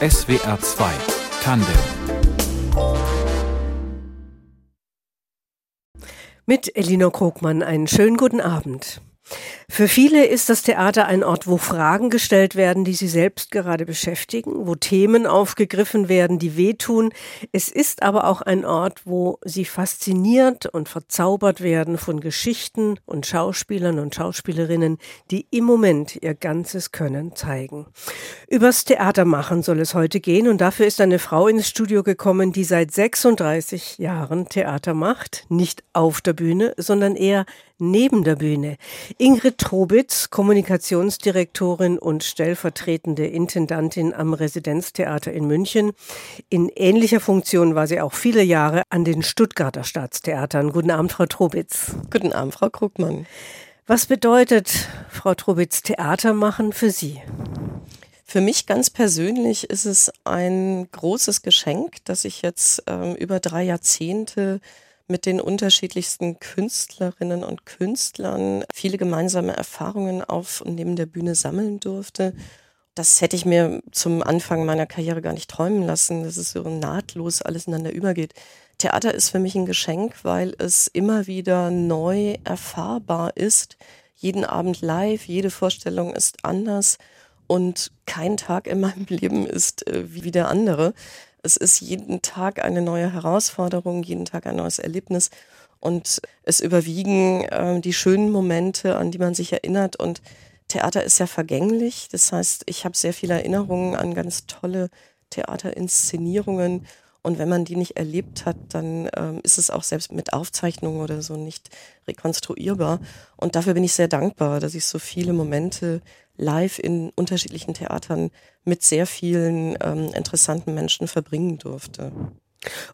SWR 2 Tandem. Mit Elinor Krogmann einen schönen guten Abend. Für viele ist das Theater ein Ort, wo Fragen gestellt werden, die sie selbst gerade beschäftigen, wo Themen aufgegriffen werden, die wehtun. Es ist aber auch ein Ort, wo sie fasziniert und verzaubert werden von Geschichten und Schauspielern und Schauspielerinnen, die im Moment ihr ganzes Können zeigen. Übers Theatermachen soll es heute gehen und dafür ist eine Frau ins Studio gekommen, die seit 36 Jahren Theater macht, nicht auf der Bühne, sondern eher neben der Bühne. Ingrid Trobitz, Kommunikationsdirektorin und stellvertretende Intendantin am Residenztheater in München. In ähnlicher Funktion war sie auch viele Jahre an den Stuttgarter Staatstheatern. Guten Abend, Frau Trobitz. Guten Abend, Frau Krogmann. Was bedeutet, Frau Trobitz, Theater machen für Sie? Für mich ganz persönlich ist es ein großes Geschenk, dass ich jetzt über 3 Jahrzehnte mit den unterschiedlichsten Künstlerinnen und Künstlern viele gemeinsame Erfahrungen auf und neben der Bühne sammeln durfte. Das hätte ich mir zum Anfang meiner Karriere gar nicht träumen lassen, dass es so nahtlos alles ineinander übergeht. Theater ist für mich ein Geschenk, weil es immer wieder neu erfahrbar ist. Jeden Abend live, jede Vorstellung ist anders und kein Tag in meinem Leben ist wie der andere. Es ist jeden Tag eine neue Herausforderung, jeden Tag ein neues Erlebnis und es überwiegen die schönen Momente, an die man sich erinnert, und Theater ist ja vergänglich, das heißt, ich habe sehr viele Erinnerungen an ganz tolle Theaterinszenierungen und wenn man die nicht erlebt hat, dann ist es auch selbst mit Aufzeichnungen oder so nicht rekonstruierbar und dafür bin ich sehr dankbar, dass ich so viele Momente live in unterschiedlichen Theatern mit sehr vielen interessanten Menschen verbringen durfte.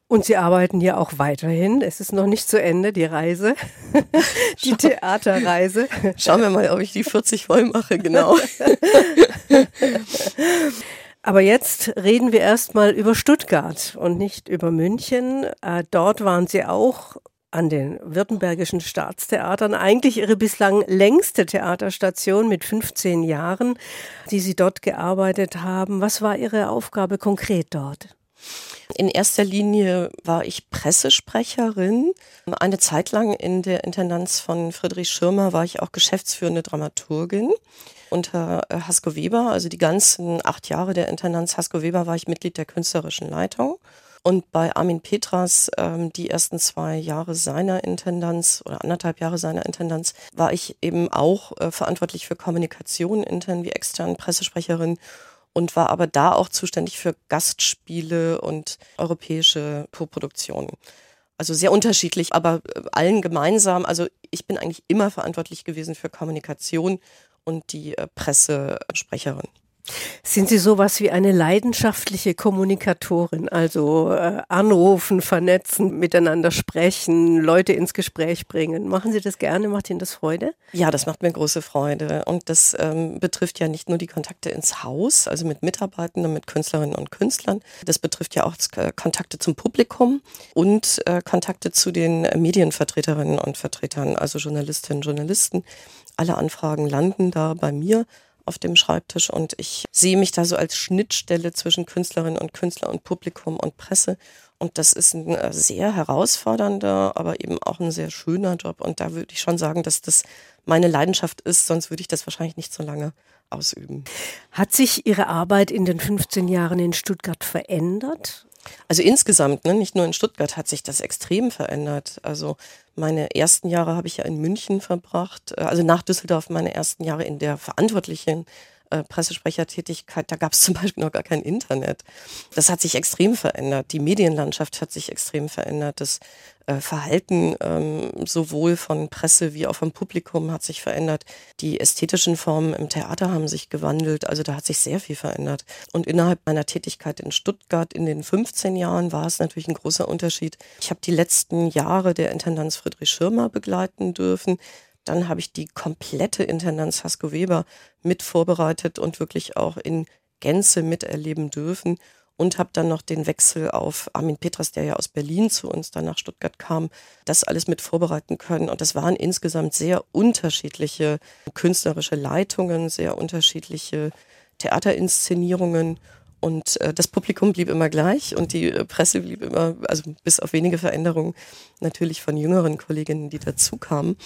Und Sie arbeiten ja auch weiterhin. Es ist noch nicht zu Ende, die Reise, die Theaterreise. Schauen wir mal, ob ich die 40 voll mache, genau. Aber jetzt reden wir erstmal über Stuttgart und nicht über München. Dort waren Sie auch an den Württembergischen Staatstheatern, eigentlich ihre bislang längste Theaterstation mit 15 Jahren, die Sie dort gearbeitet haben. Was war Ihre Aufgabe konkret dort? In erster Linie war ich Pressesprecherin. Eine Zeit lang in der Intendanz von Friedrich Schirmer war ich auch geschäftsführende Dramaturgin unter Hasko Weber. Also die ganzen 8 Jahre der Intendanz Hasko Weber war ich Mitglied der künstlerischen Leitung. Und bei Armin Petras, die ersten 2 Jahre seiner Intendanz oder 1,5 Jahre seiner Intendanz, war ich eben auch verantwortlich für Kommunikation, intern wie extern, Pressesprecherin, und war aber da auch zuständig für Gastspiele und europäische Co-Produktionen. Also sehr unterschiedlich, aber allen gemeinsam. Also ich bin eigentlich immer verantwortlich gewesen für Kommunikation und die Pressesprecherin. Sind Sie sowas wie eine leidenschaftliche Kommunikatorin, also anrufen, vernetzen, miteinander sprechen, Leute ins Gespräch bringen? Machen Sie das gerne? Macht Ihnen das Freude? Ja, das macht mir große Freude und das betrifft ja nicht nur die Kontakte ins Haus, also mit Mitarbeitenden, mit Künstlerinnen und Künstlern. Das betrifft ja auch Kontakte zum Publikum und Kontakte zu den Medienvertreterinnen und Vertretern, also Journalistinnen und Journalisten. Alle Anfragen landen da bei mir auf dem Schreibtisch und ich sehe mich da so als Schnittstelle zwischen Künstlerinnen und Künstlern und Publikum und Presse und das ist ein sehr herausfordernder, aber eben auch ein sehr schöner Job und da würde ich schon sagen, dass das meine Leidenschaft ist, sonst würde ich das wahrscheinlich nicht so lange ausüben. Hat sich Ihre Arbeit in den 15 Jahren in Stuttgart verändert? Also insgesamt, ne, nicht nur in Stuttgart hat sich das extrem verändert. Also meine ersten Jahre habe ich ja in München verbracht, also nach Düsseldorf meine ersten Jahre in der verantwortlichen Pressesprechertätigkeit, da gab es zum Beispiel noch gar kein Internet. Das hat sich extrem verändert. Die Medienlandschaft hat sich extrem verändert. Das Verhalten sowohl von Presse wie auch vom Publikum hat sich verändert. Die ästhetischen Formen im Theater haben sich gewandelt. Also da hat sich sehr viel verändert. Und innerhalb meiner Tätigkeit in Stuttgart in den 15 Jahren war es natürlich ein großer Unterschied. Ich habe die letzten Jahre der Intendanz Friedrich Schirmer begleiten dürfen. Dann habe ich die komplette Intendanz Hasko Weber mit vorbereitet und wirklich auch in Gänze miterleben dürfen und habe dann noch den Wechsel auf Armin Petras, der ja aus Berlin zu uns dann nach Stuttgart kam, das alles mit vorbereiten können. Und das waren insgesamt sehr unterschiedliche künstlerische Leitungen, sehr unterschiedliche Theaterinszenierungen. Und das Publikum blieb immer gleich und die Presse blieb immer, also bis auf wenige Veränderungen natürlich von jüngeren Kolleginnen, die dazukamen.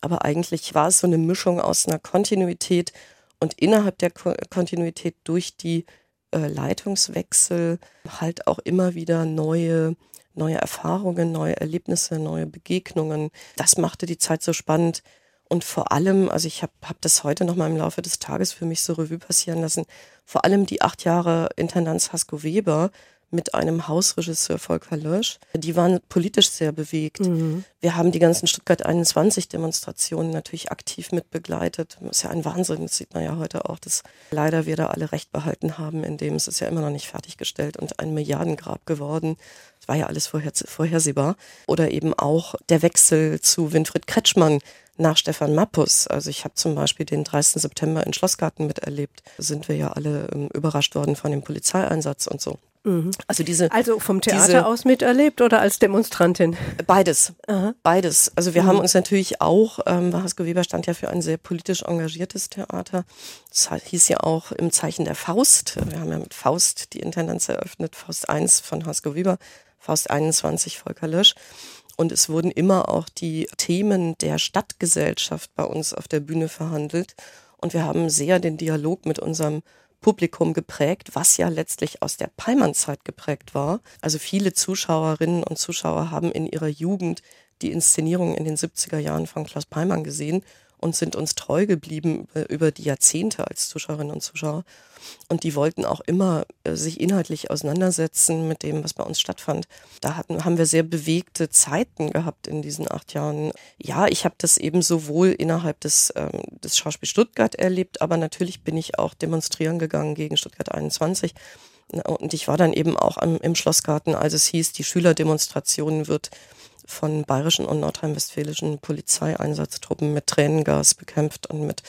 Aber eigentlich war es so eine Mischung aus einer Kontinuität und innerhalb der Kontinuität durch die Leitungswechsel halt auch immer wieder neue Erfahrungen, neue Erlebnisse, neue Begegnungen. Das machte die Zeit so spannend. Und vor allem, also ich hab das heute nochmal im Laufe des Tages für mich so Revue passieren lassen, vor allem die 8 Jahre Intendanz Hasko Weber mit einem Hausregisseur Volker Lösch, die waren politisch sehr bewegt. Mhm. Wir haben die ganzen Stuttgart 21 Demonstrationen natürlich aktiv mitbegleitet. Ist ja ein Wahnsinn, das sieht man ja heute auch, dass leider wir da alle Recht behalten haben, indem es ist ja immer noch nicht fertiggestellt und ein Milliardengrab geworden. Das war ja alles vorhersehbar. Oder eben auch der Wechsel zu Winfried Kretschmann nach Stefan Mappus. Also ich habe zum Beispiel den 30. September in Schlossgarten miterlebt. Da sind wir ja alle überrascht worden von dem Polizeieinsatz und so. Mhm. Also vom Theater aus miterlebt oder als Demonstrantin? Beides. Aha. Beides. Also wir haben uns natürlich auch, Hasko Weber stand ja für ein sehr politisch engagiertes Theater. Das hieß ja auch im Zeichen der Faust. Wir haben ja mit Faust die Intendanz eröffnet. Faust 1 von Hasko Weber, Faust 21 Volker Lösch. Und es wurden immer auch die Themen der Stadtgesellschaft bei uns auf der Bühne verhandelt. Und wir haben sehr den Dialog mit unserem Publikum geprägt, was ja letztlich aus der Peimann-Zeit geprägt war. Also viele Zuschauerinnen und Zuschauer haben in ihrer Jugend die Inszenierung in den 70er Jahren von Klaus Peimann gesehen und sind uns treu geblieben über die Jahrzehnte als Zuschauerinnen und Zuschauer. Und die wollten auch immer sich inhaltlich auseinandersetzen mit dem, was bei uns stattfand. Da haben wir sehr bewegte Zeiten gehabt in diesen 8 Jahren. Ja, ich habe das eben sowohl innerhalb des Schauspiel Stuttgart erlebt, aber natürlich bin ich auch demonstrieren gegangen gegen Stuttgart 21. Und ich war dann eben auch im Schlossgarten, als es hieß, die Schülerdemonstration wird von bayerischen und nordrhein-westfälischen Polizeieinsatztruppen mit Tränengas bekämpft und mit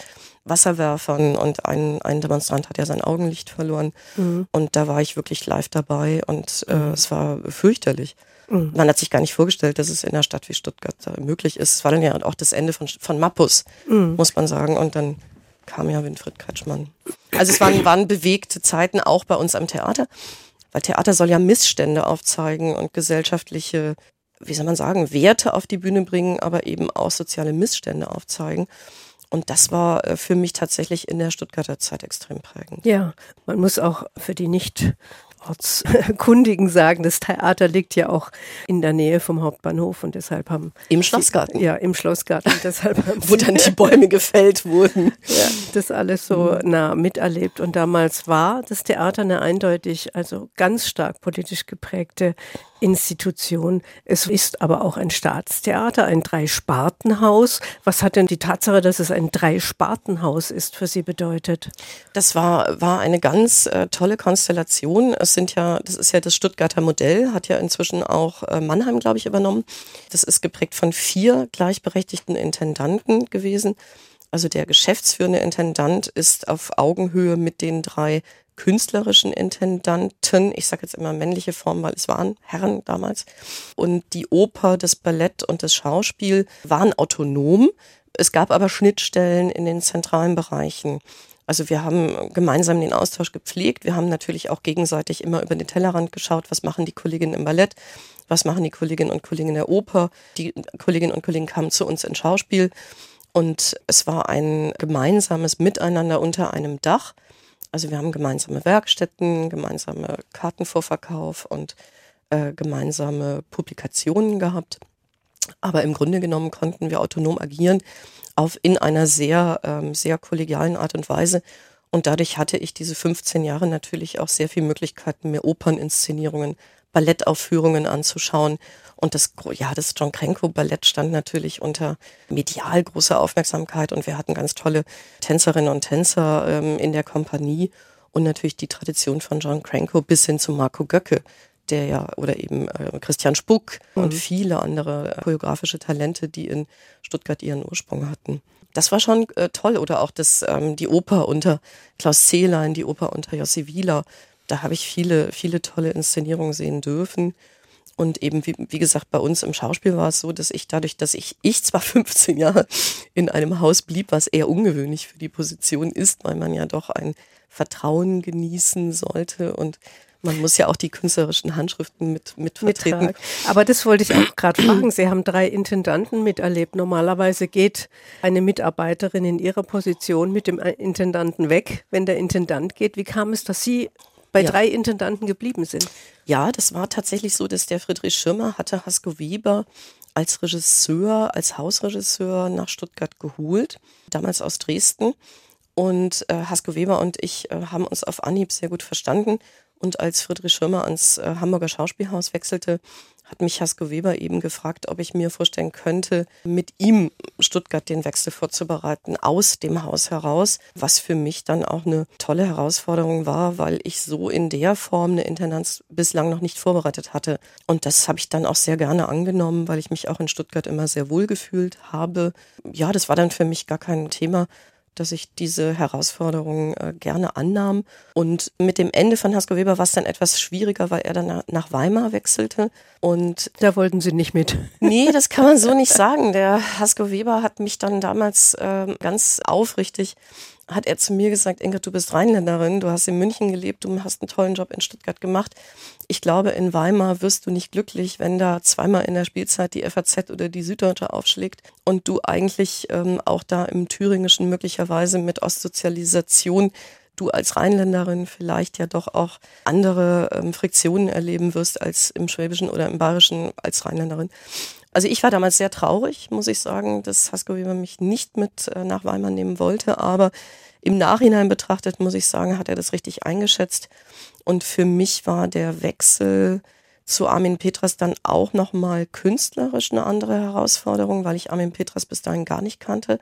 Wasserwerfern, und ein Demonstrant hat ja sein Augenlicht verloren, und da war ich wirklich live dabei und es war fürchterlich. Mhm. Man hat sich gar nicht vorgestellt, dass es in einer Stadt wie Stuttgart möglich ist. Es war dann ja auch das Ende von Mappus, muss man sagen, und dann kam ja Winfried Kretschmann. Also es waren bewegte Zeiten auch bei uns am Theater, weil Theater soll ja Missstände aufzeigen und gesellschaftliche, wie soll man sagen, Werte auf die Bühne bringen, aber eben auch soziale Missstände aufzeigen. Und das war für mich tatsächlich in der Stuttgarter Zeit extrem prägend. Ja, man muss auch für die Nicht-Ortskundigen sagen, das Theater liegt ja auch in der Nähe vom Hauptbahnhof und deshalb haben... Im Schlossgarten. Ja, im Schlossgarten. Deshalb haben wo dann die Bäume gefällt wurden. Ja, das alles so nah miterlebt. Und damals war das Theater eine eindeutig, also ganz stark politisch geprägte Institution. Es ist aber auch ein Staatstheater, ein Dreispartenhaus. Was hat denn die Tatsache, dass es ein Dreispartenhaus ist, für Sie bedeutet? Das war eine ganz tolle Konstellation. Das ist ja das Stuttgarter Modell, hat ja inzwischen auch Mannheim, glaube ich, übernommen. Das ist geprägt von 4 gleichberechtigten Intendanten gewesen. Also der geschäftsführende Intendant ist auf Augenhöhe mit den 3 künstlerischen Intendanten, ich sage jetzt immer männliche Form, weil es waren Herren damals, und die Oper, das Ballett und das Schauspiel waren autonom. Es gab aber Schnittstellen in den zentralen Bereichen. Also wir haben gemeinsam den Austausch gepflegt, wir haben natürlich auch gegenseitig immer über den Tellerrand geschaut, was machen die Kolleginnen im Ballett, was machen die Kolleginnen und Kollegen in der Oper, die Kolleginnen und Kollegen kamen zu uns ins Schauspiel und es war ein gemeinsames Miteinander unter einem Dach. Also wir haben gemeinsame Werkstätten, gemeinsame Kartenvorverkauf und gemeinsame Publikationen gehabt. Aber im Grunde genommen konnten wir autonom agieren in einer sehr, sehr kollegialen Art und Weise. Und dadurch hatte ich diese 15 Jahre natürlich auch sehr viele Möglichkeiten, mir Operninszenierungen, Ballettaufführungen anzuschauen. Und das John Cranko Ballett stand natürlich unter medial großer Aufmerksamkeit und wir hatten ganz tolle Tänzerinnen und Tänzer in der Kompanie und natürlich die Tradition von John Cranko bis hin zu Marco Göcke, der ja, oder eben Christian Spuck und viele andere choreografische Talente, die in Stuttgart ihren Ursprung hatten. Das war schon toll, oder auch die Oper unter Klaus Zehlein, die Oper unter Jossi Wieler. Da habe ich viele, viele tolle Inszenierungen sehen dürfen. Und eben, wie gesagt, bei uns im Schauspiel war es so, dass ich dadurch, dass ich zwar 15 Jahre in einem Haus blieb, was eher ungewöhnlich für die Position ist, weil man ja doch ein Vertrauen genießen sollte, und man muss ja auch die künstlerischen Handschriften mit vertreten. Aber das wollte ich auch gerade fragen. Sie haben 3 Intendanten miterlebt. Normalerweise geht eine Mitarbeiterin in ihrer Position mit dem Intendanten weg, wenn der Intendant geht. Wie kam es, dass Sie bei 3 Intendanten geblieben sind? Ja, das war tatsächlich so, dass der Friedrich Schirmer hatte Hasko Weber als Regisseur, als Hausregisseur nach Stuttgart geholt, damals aus Dresden. Und Hasko Weber und ich haben uns auf Anhieb sehr gut verstanden. Und als Friedrich Schirmer ans Hamburger Schauspielhaus wechselte, hat mich Hasko Weber eben gefragt, ob ich mir vorstellen könnte, mit ihm Stuttgart den Wechsel vorzubereiten, aus dem Haus heraus, was für mich dann auch eine tolle Herausforderung war, weil ich so in der Form eine Intendanz bislang noch nicht vorbereitet hatte. Und das habe ich dann auch sehr gerne angenommen, weil ich mich auch in Stuttgart immer sehr wohl gefühlt habe. Ja, das war dann für mich gar kein Thema, dass ich diese Herausforderungen gerne annahm. Und mit dem Ende von Hasko Weber war es dann etwas schwieriger, weil er dann nach Weimar wechselte. Und da wollten Sie nicht mit. Nee, das kann man so nicht sagen. Der Hasko Weber hat mich dann damals ganz aufrichtig, hat er zu mir gesagt: Ingrid, du bist Rheinländerin, du hast in München gelebt, du hast einen tollen Job in Stuttgart gemacht. Ich glaube, in Weimar wirst du nicht glücklich, wenn da zweimal in der Spielzeit die FAZ oder die Süddeutsche aufschlägt und du eigentlich auch da im Thüringischen möglicherweise mit Ostsozialisation, du als Rheinländerin vielleicht ja doch auch andere Friktionen erleben wirst als im Schwäbischen oder im Bayerischen als Rheinländerin. Also ich war damals sehr traurig, muss ich sagen, dass Hasko Weber mich nicht mit nach Weimar nehmen wollte, aber im Nachhinein betrachtet, muss ich sagen, hat er das richtig eingeschätzt, und für mich war der Wechsel zu Armin Petras dann auch nochmal künstlerisch eine andere Herausforderung, weil ich Armin Petras bis dahin gar nicht kannte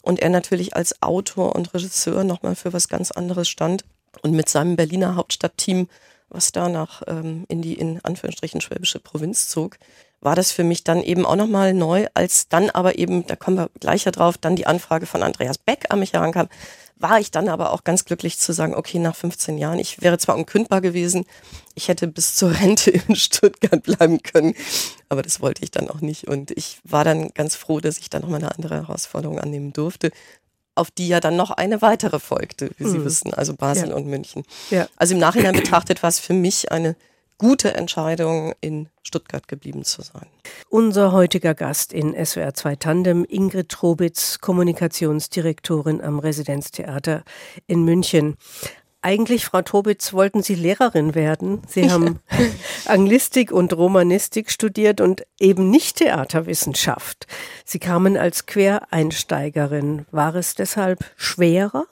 und er natürlich als Autor und Regisseur nochmal für was ganz anderes stand und mit seinem Berliner Hauptstadtteam, was danach in die in Anführungsstrichen schwäbische Provinz zog, war das für mich dann eben auch nochmal neu, als dann aber eben, da kommen wir gleich ja drauf, dann die Anfrage von Andreas Beck an mich herankam, war ich dann aber auch ganz glücklich zu sagen, okay, nach 15 Jahren, ich wäre zwar unkündbar gewesen, ich hätte bis zur Rente in Stuttgart bleiben können, aber das wollte ich dann auch nicht, und ich war dann ganz froh, dass ich dann nochmal eine andere Herausforderung annehmen durfte, auf die ja dann noch eine weitere folgte, wie Sie wissen, also Basel und München. Ja. Also im Nachhinein betrachtet war es für mich eine gute Entscheidung, in Stuttgart geblieben zu sein. Unser heutiger Gast in SWR 2 Tandem, Ingrid Trobitz, Kommunikationsdirektorin am Residenztheater in München. Eigentlich, Frau Trobitz, wollten Sie Lehrerin werden. Sie haben Anglistik und Romanistik studiert und eben nicht Theaterwissenschaft. Sie kamen als Quereinsteigerin. War es deshalb schwerer?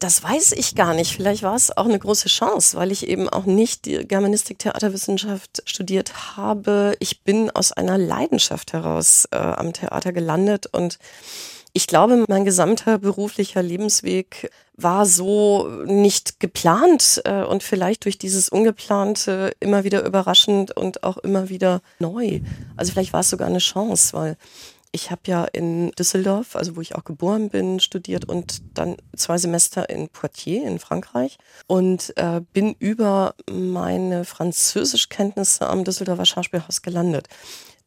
Das weiß ich gar nicht. Vielleicht war es auch eine große Chance, weil ich eben auch nicht die Germanistik-Theaterwissenschaft studiert habe. Ich bin aus einer Leidenschaft heraus am Theater gelandet, und ich glaube, mein gesamter beruflicher Lebensweg war so nicht geplant und vielleicht durch dieses Ungeplante immer wieder überraschend und auch immer wieder neu. Also vielleicht war es sogar eine Chance, weil ich habe ja in Düsseldorf, also wo ich auch geboren bin, studiert und dann 2 Semester in Poitiers in Frankreich, und bin über meine Französischkenntnisse am Düsseldorfer Schauspielhaus gelandet.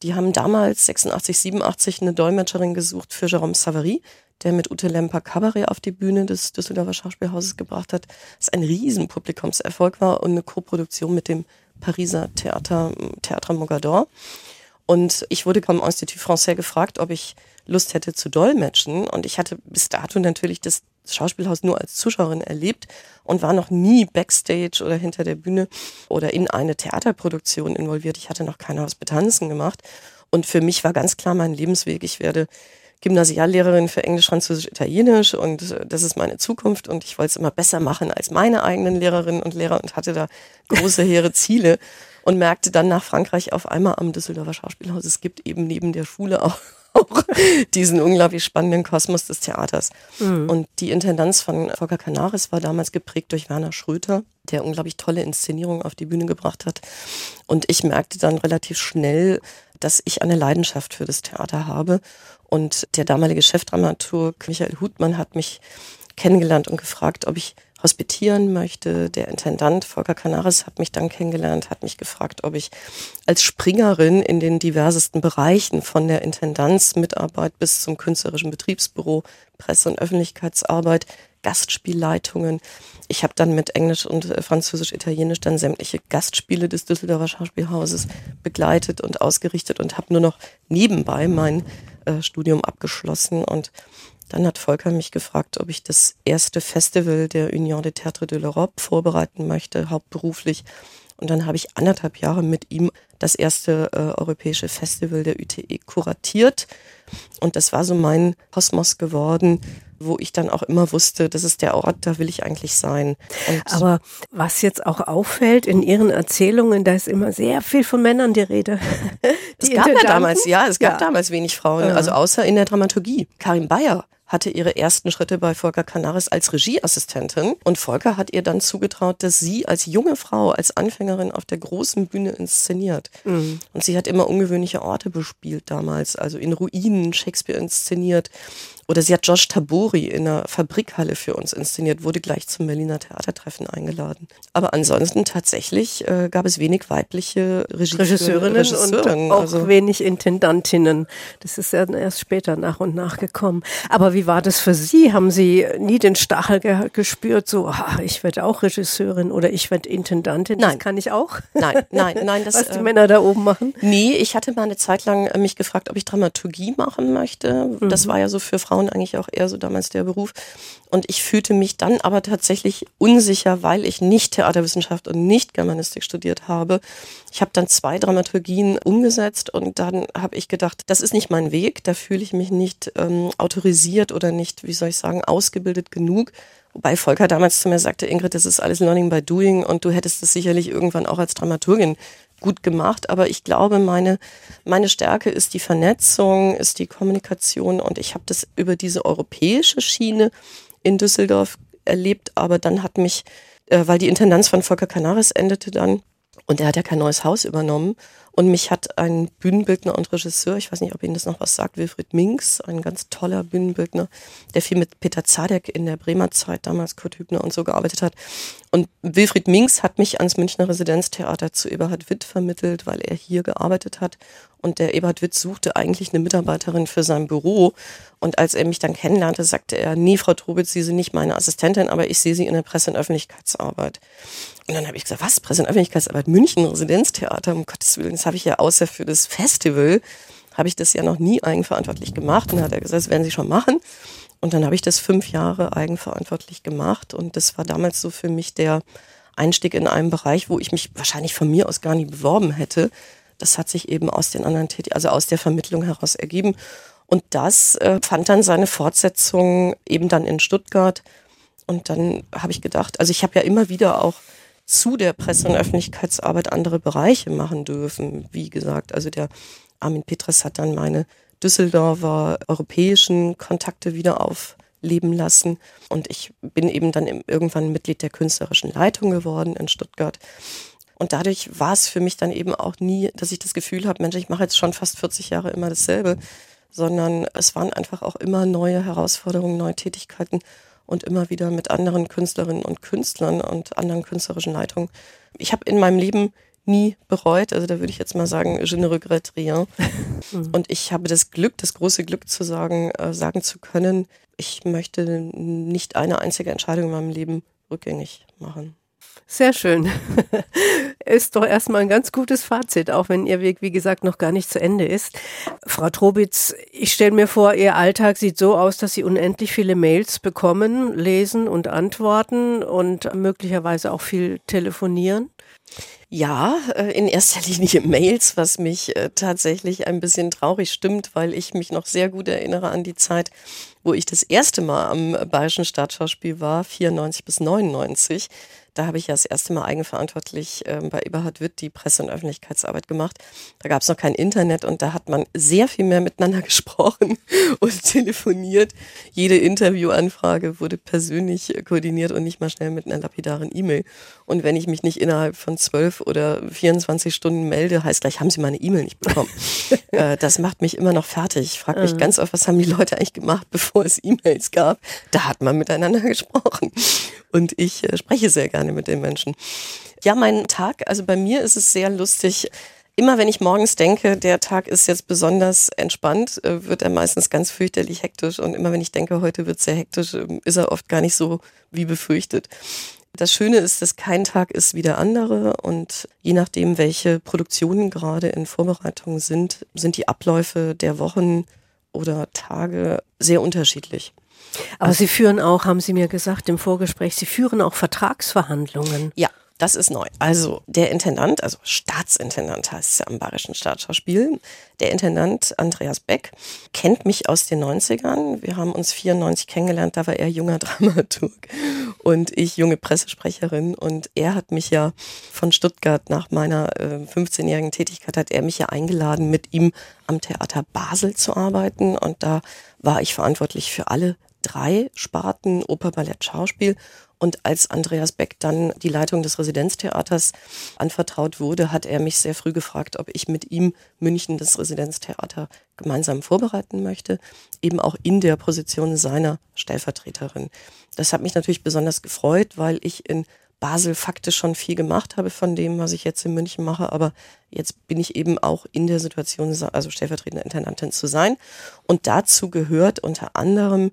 Die haben damals 86, 87 eine Dolmetscherin gesucht für Jerome Savary, der mit Ute Lempa Kabarett auf die Bühne des Düsseldorfer Schauspielhauses gebracht hat, was ein riesen Publikumserfolg war, und eine Koproduktion mit dem Pariser Theater Mogador. Und ich wurde vom Institut Français gefragt, ob ich Lust hätte zu dolmetschen. Und ich hatte bis dato natürlich das Schauspielhaus nur als Zuschauerin erlebt und war noch nie Backstage oder hinter der Bühne oder in eine Theaterproduktion involviert. Ich hatte noch keine Hospitanzen gemacht. Und für mich war ganz klar mein Lebensweg: Ich werde Gymnasiallehrerin für Englisch, Französisch, Italienisch, und das ist meine Zukunft, und ich wollte es immer besser machen als meine eigenen Lehrerinnen und Lehrer und hatte da große, hehre Ziele. Und merkte dann nach Frankreich auf einmal am Düsseldorfer Schauspielhaus, es gibt eben neben der Schule auch diesen unglaublich spannenden Kosmos des Theaters. Mhm. Und die Intendanz von Volker Canaris war damals geprägt durch Werner Schröter, der unglaublich tolle Inszenierungen auf die Bühne gebracht hat. Und ich merkte dann relativ schnell, dass ich eine Leidenschaft für das Theater habe. Und der damalige Chefdramaturg Michael Huthmann hat mich kennengelernt und gefragt, ob ich hospitieren möchte. Der Intendant Volker Canaris hat mich dann kennengelernt, hat mich gefragt, ob ich als Springerin in den diversesten Bereichen von der Intendanzmitarbeit bis zum künstlerischen Betriebsbüro, Presse- und Öffentlichkeitsarbeit Gastspielleitungen. Ich habe dann mit Englisch und Französisch, Italienisch dann sämtliche Gastspiele des Düsseldorfer Schauspielhauses begleitet und ausgerichtet und habe nur noch nebenbei mein Studium abgeschlossen. Und dann hat Volker mich gefragt, ob ich das erste Festival der Union des Théâtres de l'Europe vorbereiten möchte, hauptberuflich. Und dann habe ich 1,5 Jahre mit ihm das erste europäische Festival der UTE kuratiert. Und das war so mein Kosmos geworden, wo ich dann auch immer wusste, das ist der Ort, da will ich eigentlich sein. Und aber was jetzt auch auffällt in Ihren Erzählungen, da ist immer sehr viel von Männern die Rede. Es gab ja damals, damals wenig Frauen, also außer in der Dramaturgie. Karin Bayer hatte ihre ersten Schritte bei Volker Canaris als Regieassistentin und Volker hat ihr dann zugetraut, dass sie als junge Frau, als Anfängerin auf der großen Bühne inszeniert. Mhm. Und sie hat immer ungewöhnliche Orte bespielt damals, also in Ruinen Shakespeare inszeniert oder sie hat Josh Tabori in einer Fabrikhalle für uns inszeniert, wurde gleich zum Berliner Theatertreffen eingeladen. Aber ansonsten tatsächlich gab es wenig weibliche Regisseurinnen und auch wenig Intendantinnen. Das ist ja erst später nach und nach gekommen. Aber wie war das für Sie? Haben Sie nie den Stachel gespürt, so, ich werde auch Regisseurin oder ich werde Intendantin? Nein. Das kann ich auch? Nein. Das, was die Männer da oben machen? Nee, ich hatte mal eine Zeit lang mich gefragt, ob ich Dramaturgie machen möchte. Mhm. Das war ja so für Frauen eigentlich auch eher so damals der Beruf. Und ich fühlte mich dann aber tatsächlich unsicher, weil ich nicht Theaterwissenschaft und nicht Germanistik studiert habe. Ich habe dann 2 Dramaturgien umgesetzt und dann habe ich gedacht, das ist nicht mein Weg, da fühle ich mich nicht autorisiert oder nicht, ausgebildet genug. Wobei Volker damals zu mir sagte, Ingrid, das ist alles Learning by Doing und du hättest das sicherlich irgendwann auch als Dramaturgin gut gemacht. Aber ich glaube, meine Stärke ist die Vernetzung, ist die Kommunikation und ich habe das über diese europäische Schiene in Düsseldorf erlebt. Aber dann hat mich, weil die Intendanz von Volker Canaris endete dann, und er hat ja kein neues Haus übernommen. Und mich hat ein Bühnenbildner und Regisseur, ich weiß nicht, ob Ihnen das noch was sagt, Wilfried Minks, ein ganz toller Bühnenbildner, der viel mit Peter Zadek in der Bremer Zeit, damals Kurt Hübner und so gearbeitet hat. Und Wilfried Minks hat mich ans Münchner Residenztheater zu Eberhard Witt vermittelt, weil er hier gearbeitet hat. Und der Eberhard Witt suchte eigentlich eine Mitarbeiterin für sein Büro. Und als er mich dann kennenlernte, sagte er, nee, Frau Trobitz, Sie sind nicht meine Assistentin, aber ich sehe Sie in der Presse- und Öffentlichkeitsarbeit. Und dann habe ich gesagt, was, Presse- und Öffentlichkeitsarbeit, München, Residenztheater, um Gottes Willen, das habe ich ja außer für das Festival, habe ich das ja noch nie eigenverantwortlich gemacht. Und dann hat er gesagt, das werden Sie schon machen. Und dann habe ich das 5 Jahre eigenverantwortlich gemacht. Und das war damals so für mich der Einstieg in einen Bereich, wo ich mich wahrscheinlich von mir aus gar nie beworben hätte. Das hat sich eben aus den anderen aus der Vermittlung heraus ergeben. Und das fand dann seine Fortsetzung eben dann in Stuttgart. Und dann habe ich gedacht, also ich habe ja immer wieder auch zu der Presse- und Öffentlichkeitsarbeit andere Bereiche machen dürfen, wie gesagt. Also der Armin Petras hat dann meine Düsseldorfer europäischen Kontakte wieder aufleben lassen. Und ich bin eben dann irgendwann Mitglied der künstlerischen Leitung geworden in Stuttgart. Und dadurch war es für mich dann eben auch nie, dass ich das Gefühl habe, Mensch, ich mache jetzt schon fast 40 Jahre immer dasselbe, sondern es waren einfach auch immer neue Herausforderungen, neue Tätigkeiten und immer wieder mit anderen Künstlerinnen und Künstlern und anderen künstlerischen Leitungen. Ich habe in meinem Leben nie bereut, also da würde ich jetzt mal sagen, je ne regrette rien. Und ich habe das Glück, das große Glück zu sagen zu können, ich möchte nicht eine einzige Entscheidung in meinem Leben rückgängig machen. Sehr schön. Ist doch erstmal ein ganz gutes Fazit, auch wenn Ihr Weg, wie gesagt, noch gar nicht zu Ende ist. Frau Trobitz, ich stelle mir vor, Ihr Alltag sieht so aus, dass Sie unendlich viele Mails bekommen, lesen und antworten und möglicherweise auch viel telefonieren. Ja, in erster Linie Mails, was mich tatsächlich ein bisschen traurig stimmt, weil ich mich noch sehr gut erinnere an die Zeit, wo ich das erste Mal am Bayerischen Staatsschauspiel war, 94 bis 99. Da habe ich ja das erste Mal eigenverantwortlich bei Eberhard Witt die Presse- und Öffentlichkeitsarbeit gemacht. Da gab es noch kein Internet und da hat man sehr viel mehr miteinander gesprochen und telefoniert. Jede Interviewanfrage wurde persönlich koordiniert und nicht mal schnell mit einer lapidaren E-Mail. Und wenn ich mich nicht innerhalb von 12 oder 24 Stunden melde, heißt gleich, haben Sie meine E-Mail nicht bekommen. Das macht mich immer noch fertig. Ich frage mich ganz oft, was haben die Leute eigentlich gemacht, bevor es E-Mails gab? Da hat man miteinander gesprochen. Und ich spreche sehr gerne mit den Menschen. Ja, mein Tag, also bei mir ist es sehr lustig. Immer wenn ich morgens denke, der Tag ist jetzt besonders entspannt, wird er meistens ganz fürchterlich hektisch. Und immer wenn ich denke, heute wird es sehr hektisch, ist er oft gar nicht so wie befürchtet. Das Schöne ist, dass kein Tag ist wie der andere. Und je nachdem, welche Produktionen gerade in Vorbereitung sind, sind die Abläufe der Wochen oder Tage sehr unterschiedlich. Aber Sie führen auch, haben Sie mir gesagt im Vorgespräch, Sie führen auch Vertragsverhandlungen. Ja. Das ist neu. Also der Intendant, also Staatsintendant heißt es ja am Bayerischen Staatsschauspiel, der Intendant Andreas Beck kennt mich aus den 90ern. Wir haben uns 94 kennengelernt, da war er junger Dramaturg und ich junge Pressesprecherin. Und er hat mich ja von Stuttgart nach meiner 15-jährigen Tätigkeit, hat er mich ja eingeladen, mit ihm am Theater Basel zu arbeiten. Und da war ich verantwortlich für alle 3 Sparten, Oper, Ballett, Schauspiel. Und als Andreas Beck dann die Leitung des Residenztheaters anvertraut wurde, hat er mich sehr früh gefragt, ob ich mit ihm München das Residenztheater gemeinsam vorbereiten möchte, eben auch in der Position seiner Stellvertreterin. Das hat mich natürlich besonders gefreut, weil ich in Basel faktisch schon viel gemacht habe von dem, was ich jetzt in München mache, aber jetzt bin ich eben auch in der Situation, also stellvertretende Intendantin zu sein. Und dazu gehört unter anderem,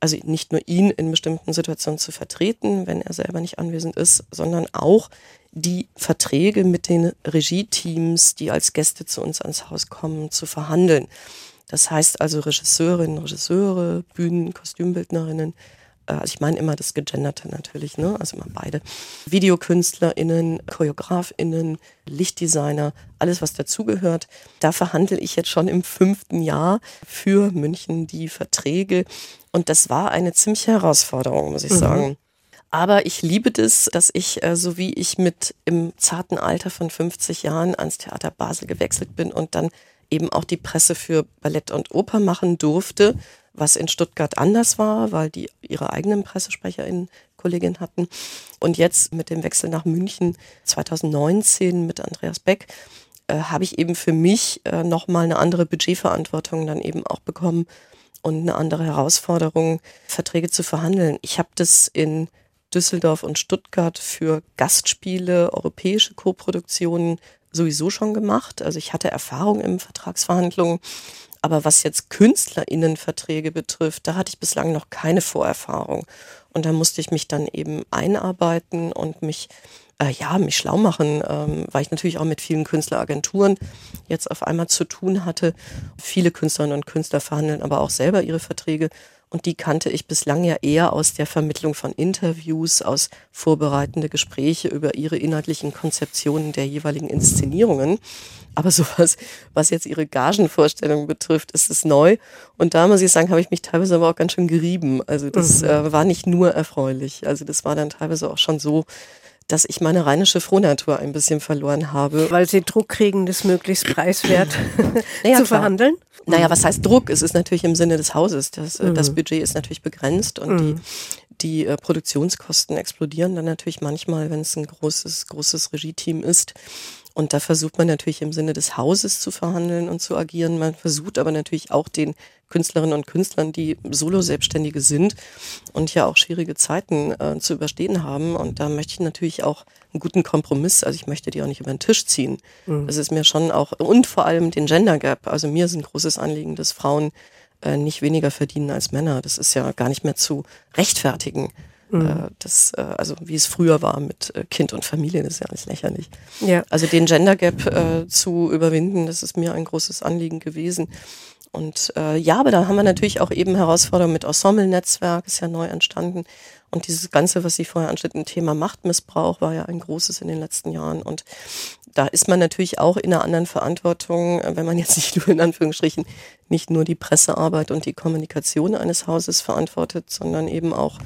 also nicht nur ihn in bestimmten Situationen zu vertreten, wenn er selber nicht anwesend ist, sondern auch die Verträge mit den Regie-Teams, die als Gäste zu uns ans Haus kommen, zu verhandeln. Das heißt also Regisseurinnen, Regisseure, Bühnen, Kostümbildnerinnen, also ich meine immer das Gegenderte natürlich, ne? Also immer beide, VideokünstlerInnen, ChoreografInnen, Lichtdesigner, alles was dazugehört. Da verhandle ich jetzt schon im 5. Jahr für München die Verträge. Und das war eine ziemliche Herausforderung, muss ich sagen. Aber ich liebe das, dass ich, so wie ich mit im zarten Alter von 50 Jahren ans Theater Basel gewechselt bin und dann eben auch die Presse für Ballett und Oper machen durfte, was in Stuttgart anders war, weil die ihre eigenen PressesprecherInnen, Kolleginnen hatten. Und jetzt mit dem Wechsel nach München 2019 mit Andreas Beck habe ich eben für mich nochmal eine andere Budgetverantwortung dann eben auch bekommen, und eine andere Herausforderung, Verträge zu verhandeln. Ich habe das in Düsseldorf und Stuttgart für Gastspiele, europäische Koproduktionen sowieso schon gemacht. Also ich hatte Erfahrung in Vertragsverhandlungen. Aber was jetzt KünstlerInnenverträge betrifft, da hatte ich bislang noch keine Vorerfahrung. Und da musste ich mich dann eben einarbeiten und mich schlau machen, weil ich natürlich auch mit vielen Künstleragenturen jetzt auf einmal zu tun hatte. Viele Künstlerinnen und Künstler verhandeln aber auch selber ihre Verträge und die kannte ich bislang ja eher aus der Vermittlung von Interviews, aus vorbereitende Gespräche über ihre inhaltlichen Konzeptionen der jeweiligen Inszenierungen. Aber sowas, was jetzt ihre Gagenvorstellungen betrifft, ist es neu. Und da muss ich sagen, habe ich mich teilweise aber auch ganz schön gerieben. Also das war nicht nur erfreulich. Also das war dann teilweise auch schon so, dass ich meine rheinische Frohnatur ein bisschen verloren habe. Weil Sie Druck kriegen, das möglichst preiswert zu verhandeln? Naja, was heißt Druck? Es ist natürlich im Sinne des Hauses. Das Budget ist natürlich begrenzt und die Produktionskosten explodieren dann natürlich manchmal, wenn es ein großes Regie-Team ist. Und da versucht man natürlich im Sinne des Hauses zu verhandeln und zu agieren. Man versucht aber natürlich auch den Künstlerinnen und Künstlern, die Solo-Selbstständige sind und ja auch schwierige Zeiten zu überstehen haben. Und da möchte ich natürlich auch einen guten Kompromiss. Also ich möchte die auch nicht über den Tisch ziehen. Das ist mir schon auch, und vor allem den Gender Gap. Also mir ist ein großes Anliegen, dass Frauen nicht weniger verdienen als Männer. Das ist ja gar nicht mehr zu rechtfertigen. Also wie es früher war mit Kind und Familie, das ist ja alles lächerlich. Ja. Also den Gender Gap zu überwinden, das ist mir ein großes Anliegen gewesen. Und aber da haben wir natürlich auch eben Herausforderungen mit Ensemble-Netzwerk, ist ja neu entstanden. Und dieses Ganze, was Sie vorher anschnitten, Thema Machtmissbrauch, war ja ein großes in den letzten Jahren. Und da ist man natürlich auch in einer anderen Verantwortung, wenn man jetzt nicht nur in Anführungsstrichen nicht nur die Pressearbeit und die Kommunikation eines Hauses verantwortet, sondern eben auch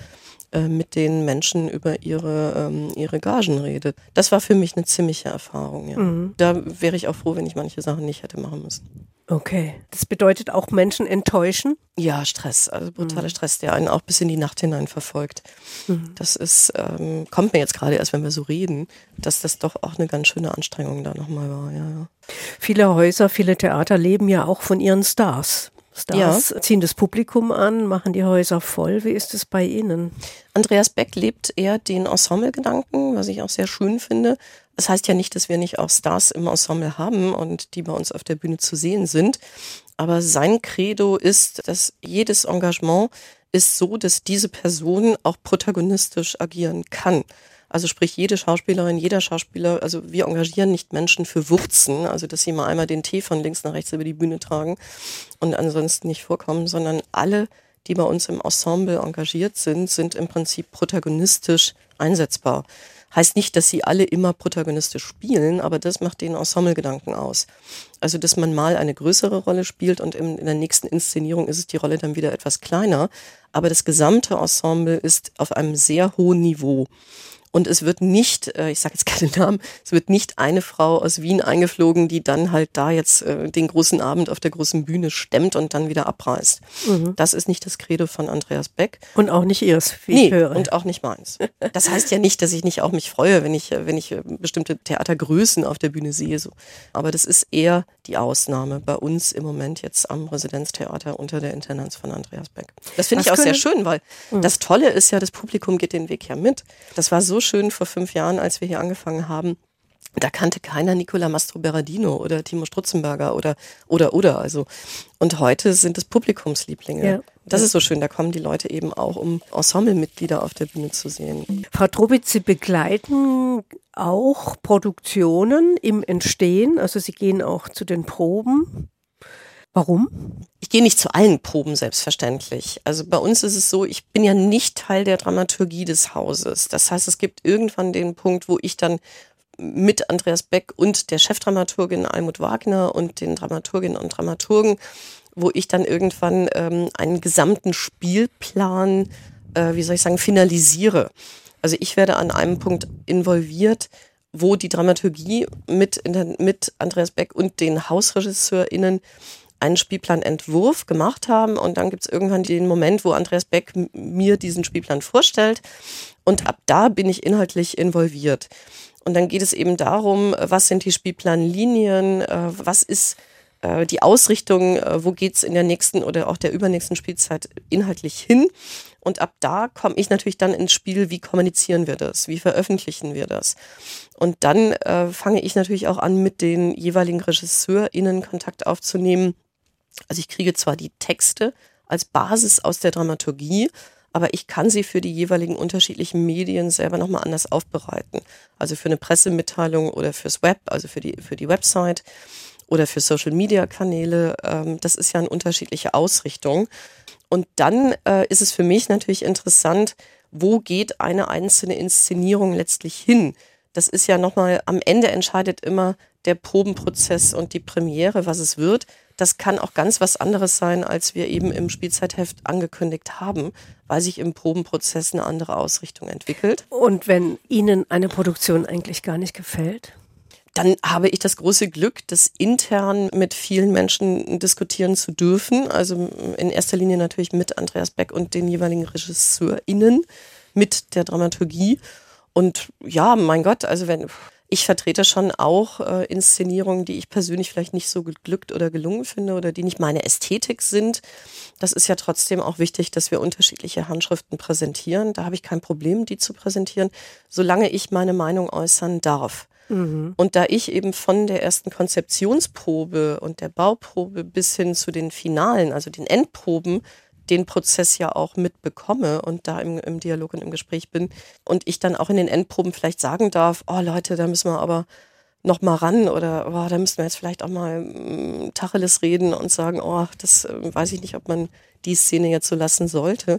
mit den Menschen über ihre Gagen redet. Das war für mich eine ziemliche Erfahrung. Ja. Da wäre ich auch froh, wenn ich manche Sachen nicht hätte machen müssen. Okay. Das bedeutet auch Menschen enttäuschen? Ja, Stress. Also brutaler Stress, der einen auch bis in die Nacht hinein verfolgt. Das ist, kommt mir jetzt gerade erst, wenn wir so reden, dass das doch auch eine ganz schöne Anstrengung da nochmal war. Ja, ja. Viele Häuser, viele Theater leben ja auch von ihren Stars. Stars ziehen das Publikum an, machen die Häuser voll. Wie ist es bei Ihnen? Andreas Beck lebt eher den Ensemble-Gedanken, was ich auch sehr schön finde. Das heißt ja nicht, dass wir nicht auch Stars im Ensemble haben und die bei uns auf der Bühne zu sehen sind. Aber sein Credo ist, dass jedes Engagement ist so, dass diese Person auch protagonistisch agieren kann. Also sprich, jede Schauspielerin, jeder Schauspieler, also wir engagieren nicht Menschen für Wurzen, also dass sie mal einmal den Tee von links nach rechts über die Bühne tragen und ansonsten nicht vorkommen, sondern alle, die bei uns im Ensemble engagiert sind, sind im Prinzip protagonistisch einsetzbar. Heißt nicht, dass sie alle immer protagonistisch spielen, aber das macht den Ensemble-Gedanken aus. Also, dass man mal eine größere Rolle spielt und in der nächsten Inszenierung ist es die Rolle dann wieder etwas kleiner, aber das gesamte Ensemble ist auf einem sehr hohen Niveau. Und es wird nicht, ich sage jetzt keine Namen, es wird nicht eine Frau aus Wien eingeflogen, die dann halt da jetzt den großen Abend auf der großen Bühne stemmt und dann wieder abreißt. Mhm. Das ist nicht das Credo von Andreas Beck. Und auch nicht ihres, wie ich höre. Und auch nicht meins. Das heißt ja nicht, dass ich nicht auch mich freue, wenn ich bestimmte Theatergrößen auf der Bühne sehe. So. Aber das ist eher die Ausnahme bei uns im Moment jetzt am Residenztheater unter der Intendanz von Andreas Beck. Das finde ich auch sehr schön, weil das Tolle ist ja, das Publikum geht den Weg ja mit. Das war so schön vor 5 Jahren, als wir hier angefangen haben, da kannte keiner Nicola Mastroberardino oder Timo Strutzenberger oder, also. Und heute sind es Publikumslieblinge. Ja. Das ist so schön, da kommen die Leute eben auch, um Ensemblemitglieder auf der Bühne zu sehen. Frau Trobitz, Sie begleiten auch Produktionen im Entstehen, also Sie gehen auch zu den Proben. Warum? Ich gehe nicht zu allen Proben, selbstverständlich. Also bei uns ist es so, ich bin ja nicht Teil der Dramaturgie des Hauses. Das heißt, es gibt irgendwann den Punkt, wo ich dann mit Andreas Beck und der Chefdramaturgin Almut Wagner und den Dramaturginnen und Dramaturgen, wo ich dann irgendwann einen gesamten Spielplan, finalisiere. Also ich werde an einem Punkt involviert, wo die Dramaturgie mit Andreas Beck und den HausregisseurInnen einen Spielplanentwurf gemacht haben und dann gibt es irgendwann den Moment, wo Andreas Beck mir diesen Spielplan vorstellt und ab da bin ich inhaltlich involviert. Und dann geht es eben darum, was sind die Spielplanlinien, was ist die Ausrichtung, wo geht's in der nächsten oder auch der übernächsten Spielzeit inhaltlich hin. Und ab da komme ich natürlich dann ins Spiel, wie kommunizieren wir das, wie veröffentlichen wir das. Und dann fange ich natürlich auch an, mit den jeweiligen RegisseurInnen Kontakt aufzunehmen. Also ich kriege zwar die Texte als Basis aus der Dramaturgie, aber ich kann sie für die jeweiligen unterschiedlichen Medien selber nochmal anders aufbereiten. Also für eine Pressemitteilung oder fürs Web, also für die Website. Oder für Social-Media-Kanäle, das ist ja eine unterschiedliche Ausrichtung. Und dann ist es für mich natürlich interessant, wo geht eine einzelne Inszenierung letztlich hin? Das ist ja nochmal, am Ende entscheidet immer der Probenprozess und die Premiere, was es wird. Das kann auch ganz was anderes sein, als wir eben im Spielzeitheft angekündigt haben, weil sich im Probenprozess eine andere Ausrichtung entwickelt. Und wenn Ihnen eine Produktion eigentlich gar nicht gefällt? Dann habe ich das große Glück, das intern mit vielen Menschen diskutieren zu dürfen. Also in erster Linie natürlich mit Andreas Beck und den jeweiligen RegisseurInnen, mit der Dramaturgie. Und ja, mein Gott, also ich vertrete schon auch Inszenierungen, die ich persönlich vielleicht nicht so geglückt oder gelungen finde oder die nicht meine Ästhetik sind. Das ist ja trotzdem auch wichtig, dass wir unterschiedliche Handschriften präsentieren. Da habe ich kein Problem, die zu präsentieren, solange ich meine Meinung äußern darf. Mhm. Und da ich eben von der ersten Konzeptionsprobe und der Bauprobe bis hin zu den Finalen, also den Endproben, den Prozess ja auch mitbekomme und da im Dialog und im Gespräch bin und ich dann auch in den Endproben vielleicht sagen darf, oh Leute, da müssen wir aber noch mal ran oder oh, da müssen wir jetzt vielleicht auch mal Tacheles reden und sagen, oh, das weiß ich nicht, ob man die Szene jetzt so lassen sollte.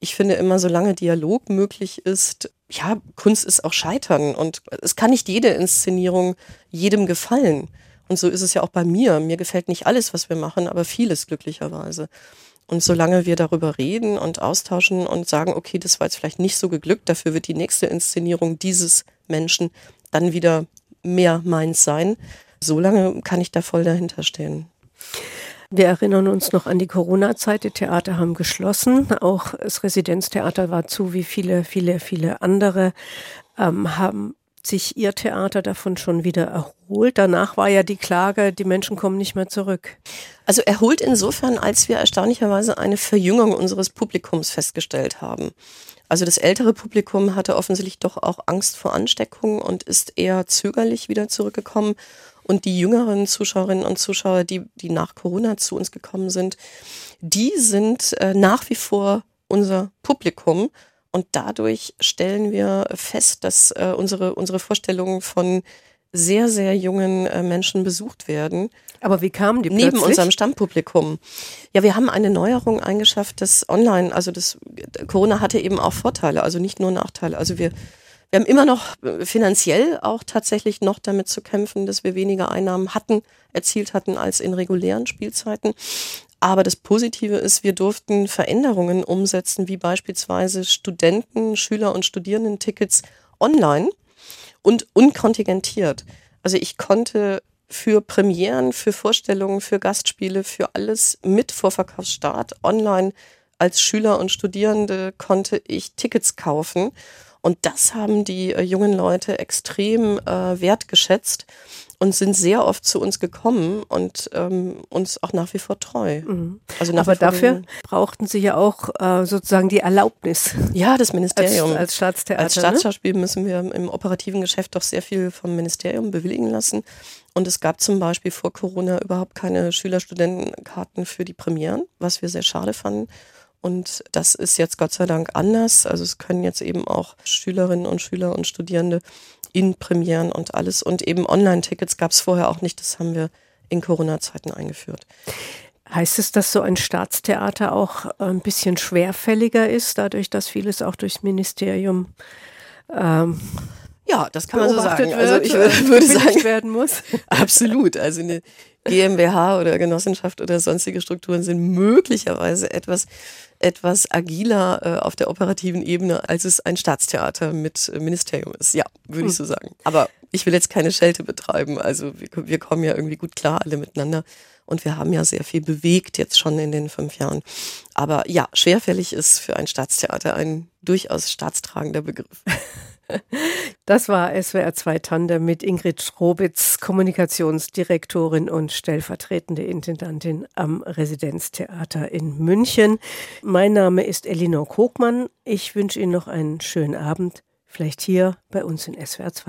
Ich finde immer, solange Dialog möglich ist, ja, Kunst ist auch Scheitern und es kann nicht jede Inszenierung jedem gefallen. Und so ist es ja auch bei mir. Mir gefällt nicht alles, was wir machen, aber vieles glücklicherweise. Und solange wir darüber reden und austauschen und sagen, okay, das war jetzt vielleicht nicht so geglückt, dafür wird die nächste Inszenierung dieses Menschen dann wieder mehr meins sein, solange kann ich da voll dahinter stehen. Wir erinnern uns noch an die Corona-Zeit, die Theater haben geschlossen, auch das Residenztheater war zu, wie viele andere haben sich ihr Theater davon schon wieder erholt? Danach war ja die Klage, die Menschen kommen nicht mehr zurück. Also erholt insofern, als wir erstaunlicherweise eine Verjüngung unseres Publikums festgestellt haben. Also das ältere Publikum hatte offensichtlich doch auch Angst vor Ansteckung und ist eher zögerlich wieder zurückgekommen. Und die jüngeren Zuschauerinnen und Zuschauer, die nach Corona zu uns gekommen sind, die sind nach wie vor unser Publikum. Und dadurch stellen wir fest, dass unsere Vorstellungen von sehr, sehr jungen Menschen besucht werden. Aber wie kamen die plötzlich? Neben unserem Stammpublikum. Ja, wir haben eine Neuerung eingeschafft, dass online, also das Corona hatte eben auch Vorteile, also nicht nur Nachteile. Also wir haben immer noch finanziell auch tatsächlich noch damit zu kämpfen, dass wir weniger Einnahmen erzielt hatten als in regulären Spielzeiten. Aber das Positive ist, wir durften Veränderungen umsetzen, wie beispielsweise Studenten-, Schüler- und Studierendentickets online und unkontingentiert. Also ich konnte für Premieren, für Vorstellungen, für Gastspiele, für alles mit Vorverkaufsstart online als Schüler und Studierende konnte ich Tickets kaufen. Und das haben die jungen Leute extrem wertgeschätzt und sind sehr oft zu uns gekommen und uns auch nach wie vor treu. Mhm. Also aber dafür brauchten sie ja auch sozusagen die Erlaubnis. Ja, das Ministerium. Als Staatstheater. Als Staatsschauspiel, ne? Müssen wir im operativen Geschäft doch sehr viel vom Ministerium bewilligen lassen. Und es gab zum Beispiel vor Corona überhaupt keine Schüler-Studenten-Karten für die Premieren, was wir sehr schade fanden. Und das ist jetzt Gott sei Dank anders. Also es können jetzt eben auch Schülerinnen und Schüler und Studierende in Premieren und alles. Und eben Online-Tickets gab es vorher auch nicht. Das haben wir in Corona-Zeiten eingeführt. Heißt es, dass so ein Staatstheater auch ein bisschen schwerfälliger ist, dadurch, dass vieles auch durchs Ministerium ja, das kann man so sagen. Also ich würde sagen, werden muss. Absolut. Also eine GmbH oder Genossenschaft oder sonstige Strukturen sind möglicherweise etwas agiler auf der operativen Ebene, als es ein Staatstheater mit Ministerium ist. Ja, würde ich so sagen. Aber ich will jetzt keine Schelte betreiben. Also wir kommen ja irgendwie gut klar alle miteinander. Und wir haben ja sehr viel bewegt jetzt schon in den 5 Jahren. Aber ja, schwerfällig ist für ein Staatstheater ein durchaus staatstragender Begriff. Das war SWR 2 Tandem mit Ingrid Trobitz, Kommunikationsdirektorin und stellvertretende Intendantin am Residenztheater in München. Mein Name ist Elinor Krogmann. Ich wünsche Ihnen noch einen schönen Abend, vielleicht hier bei uns in SWR 2.